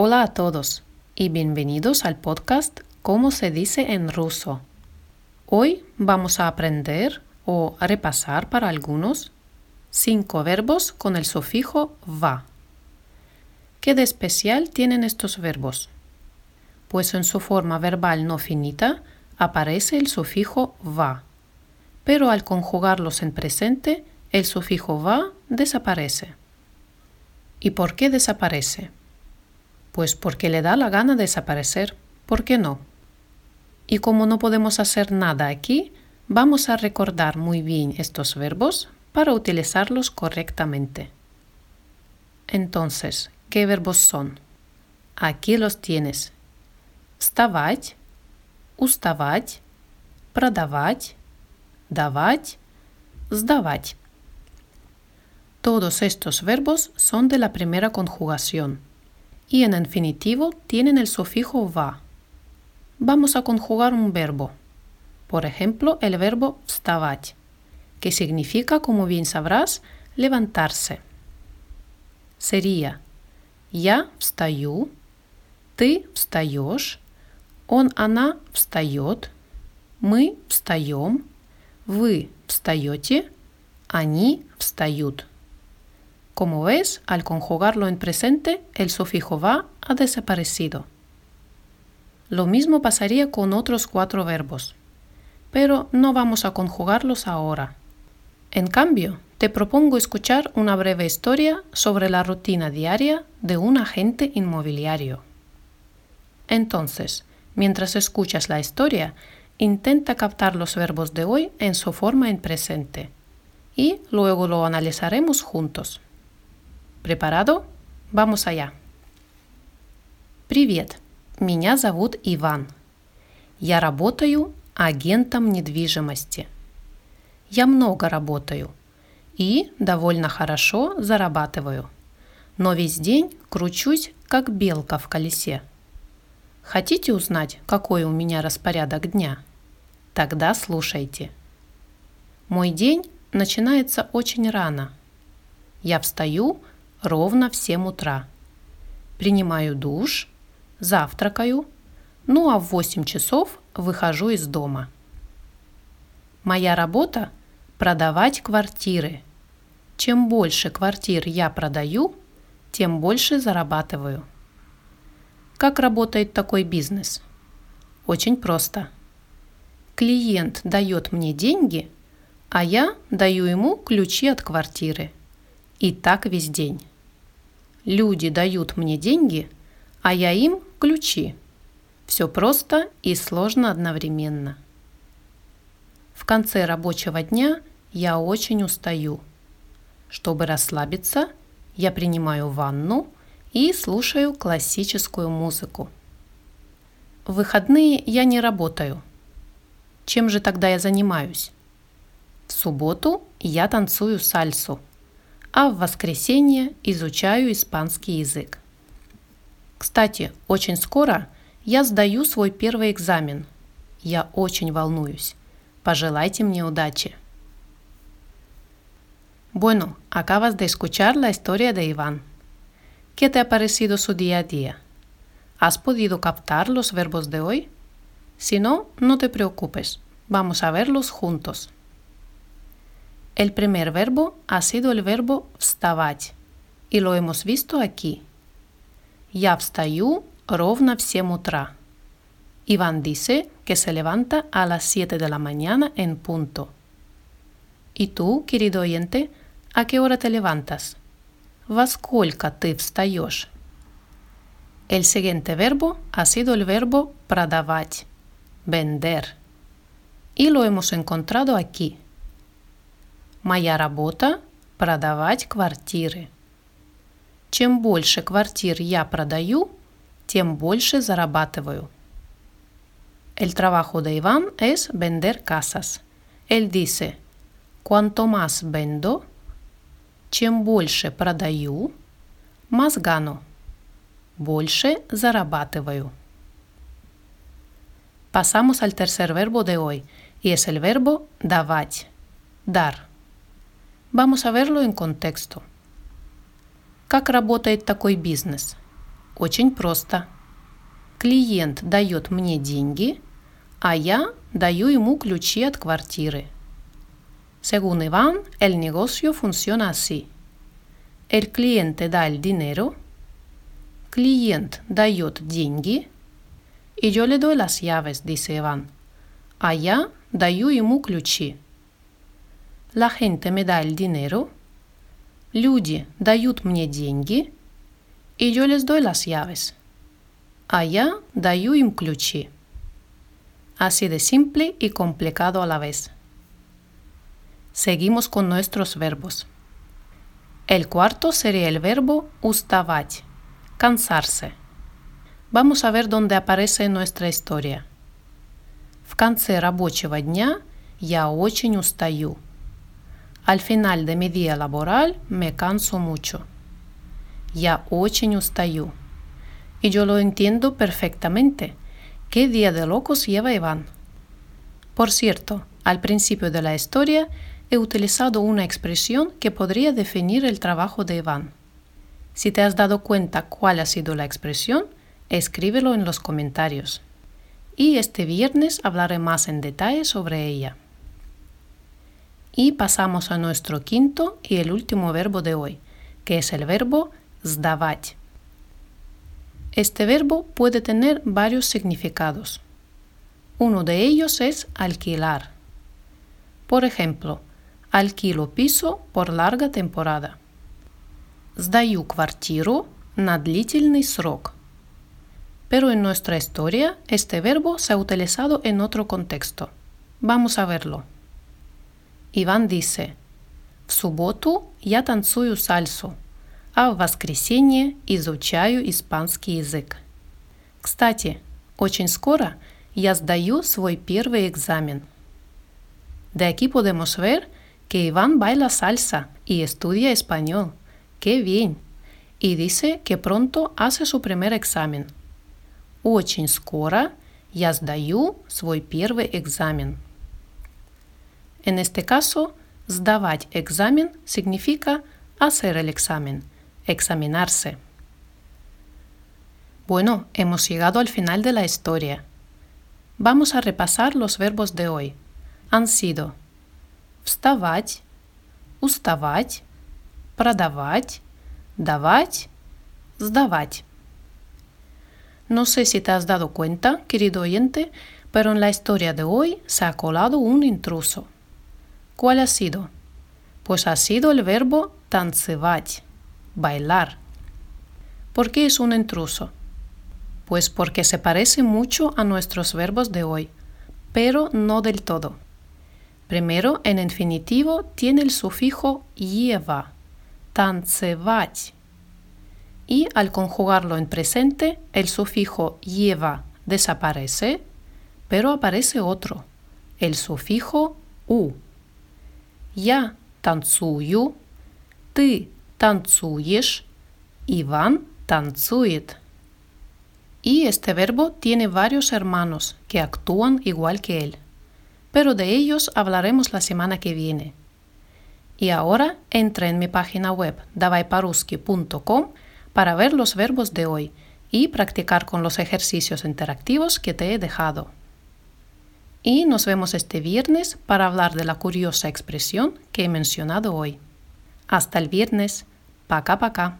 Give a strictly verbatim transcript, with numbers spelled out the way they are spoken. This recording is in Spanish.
Hola a todos y bienvenidos al podcast Cómo se dice en ruso. Hoy vamos a aprender o a repasar para algunos cinco verbos con el sufijo va. ¿Qué de especial tienen estos verbos? Pues en su forma verbal no finita aparece el sufijo va, pero al conjugarlos en presente, el sufijo va desaparece. ¿Y por qué desaparece? Pues porque le da la gana desaparecer, ¿por qué no? Y como no podemos hacer nada aquí, vamos a recordar muy bien estos verbos para utilizarlos correctamente. Entonces, ¿qué verbos son? Aquí los tienes. Вставать, уставать, продавать, давать, сдавать. Todos estos verbos son de la primera conjugación. Y en infinitivo tienen el sufijo va. Vamos a conjugar un verbo. Por ejemplo, el verbo вставать, que significa, como bien sabrás, levantarse. Sería: я встаю, ты встаешь, он, она встает, мы встаем, вы встаете, они встают. Como ves, al conjugarlo en presente, el sufijo va ha desaparecido. Lo mismo pasaría con otros cuatro verbos, pero no vamos a conjugarlos ahora. En cambio, te propongo escuchar una breve historia sobre la rutina diaria de un agente inmobiliario. Entonces, mientras escuchas la historia, intenta captar los verbos de hoy en su forma en presente y luego lo analizaremos juntos. Preparado? Vamos allá. Привет, меня зовут Иван. Я работаю агентом недвижимости. Я много работаю и довольно хорошо зарабатываю, но весь день кручусь, как белка в колесе. Хотите узнать, какой у меня распорядок дня? Тогда слушайте. Мой день начинается очень рано. Я встаю ровно в семь утра. Принимаю душ, завтракаю, ну а в восемь часов выхожу из дома. Моя работа – продавать квартиры. Чем больше квартир я продаю, тем больше зарабатываю. Как работает такой бизнес? Очень просто. Клиент дает мне деньги, а я даю ему ключи от квартиры. И так весь день. Люди дают мне деньги, а я им ключи. Все просто и сложно одновременно. В конце рабочего дня я очень устаю. Чтобы расслабиться, я принимаю ванну и слушаю классическую музыку. В выходные я не работаю. Чем же тогда я занимаюсь? В субботу я танцую сальсу, а в воскресенье изучаю испанский язык. Кстати, очень скоро я сдаю свой первый экзамен. Я очень волнуюсь. Пожелайте мне удачи. Bueno, acabas de escuchar la historia de Iván. ¿Qué te ha parecido su día a día? ¿Has podido captar los verbos de hoy? Si no, no te preocupes. Vamos a verlos juntos. El primer verbo ha sido el verbo вставать, y lo hemos visto aquí. Я встаю ровно в семь утра. Iván dice que se levanta a las siete de la mañana en punto. ¿Y tú, querido oyente, a qué hora te levantas? ¿Во сколько ты встаешь? El siguiente verbo ha sido el verbo продавать, vender, y lo hemos encontrado aquí. Моя работа – продавать квартиры. Чем больше квартир я продаю, тем больше зарабатываю. El trabajo de Iván es vender casas. Él dice: cuanto más vendo, чем больше продаю, más gano, больше зарабатываю. Pasamos al tercer verbo de hoy, y es el verbo давать, dar. Vamos a verlo en contexto. Как работает такой бизнес? Очень просто. Клиент дает мне деньги, а я даю ему ключи от квартиры. Según Iván, el negocio funciona así. El cliente da el dinero. Клиент дает деньги. Y yo le doy las llaves, dice Iván. А я даю ему ключи. La gente me da el dinero. Люди дают мне деньги. Y yo les doy las llaves. А я даю им ключи. Así de simple y complicado a la vez. Seguimos con nuestros verbos. El cuarto sería el verbo уставать, cansarse. Vamos a ver dónde aparece nuestra historia. В конце рабочего дня я очень устаю. Al final de mi día laboral me canso mucho. Я очень устаю. Y yo lo entiendo perfectamente. ¿Qué día de locos lleva Iván? Por cierto, al principio de la historia he utilizado una expresión que podría definir el trabajo de Iván. Si te has dado cuenta cuál ha sido la expresión, escríbelo en los comentarios. Y este viernes hablaré más en detalle sobre ella. Y pasamos a nuestro quinto y el último verbo de hoy, que es el verbo сдавать. Este verbo puede tener varios significados. Uno de ellos es alquilar. Por ejemplo, alquilo piso por larga temporada. Сдаю квартиру на длительный срок. Pero en nuestra historia, este verbo se ha utilizado en otro contexto. Vamos a verlo. Иван dice: «В субботу я танцую сальсу, а в воскресенье изучаю испанский язык». Кстати, очень скоро я сдаю свой первый экзамен. De aquí podemos ver que Iván baila salsa y estudia español. ¡Qué bien! Y dice que pronto hace su primer examen. Очень скоро я сдаю свой первый экзамен. En este caso, сдавать экзамен significa hacer el examen, examinarse. Bueno, hemos llegado al final de la historia. Vamos a repasar los verbos de hoy. Han sido вставать, уставать, продавать, давать, сдавать. No sé si te has dado cuenta, querido oyente, pero en la historia de hoy se ha colado un intruso. ¿Cuál ha sido? Pues ha sido el verbo танцевать, bailar. ¿Por qué es un intruso? Pues porque se parece mucho a nuestros verbos de hoy, pero no del todo. Primero, en infinitivo tiene el sufijo lleva, танцевать. Y al conjugarlo en presente, el sufijo lleva desaparece, pero aparece otro, el sufijo u. Я танцую, ты танцуешь, Иван танцует. Y este verbo tiene varios hermanos que actúan igual que él, pero de ellos hablaremos la semana que viene. Y ahora entra en mi página web давай по русски точка ком para ver los verbos de hoy y practicar con los ejercicios interactivos que te he dejado. Y nos vemos este viernes para hablar de la curiosa expresión que he mencionado hoy. Hasta el viernes. Пока-пока.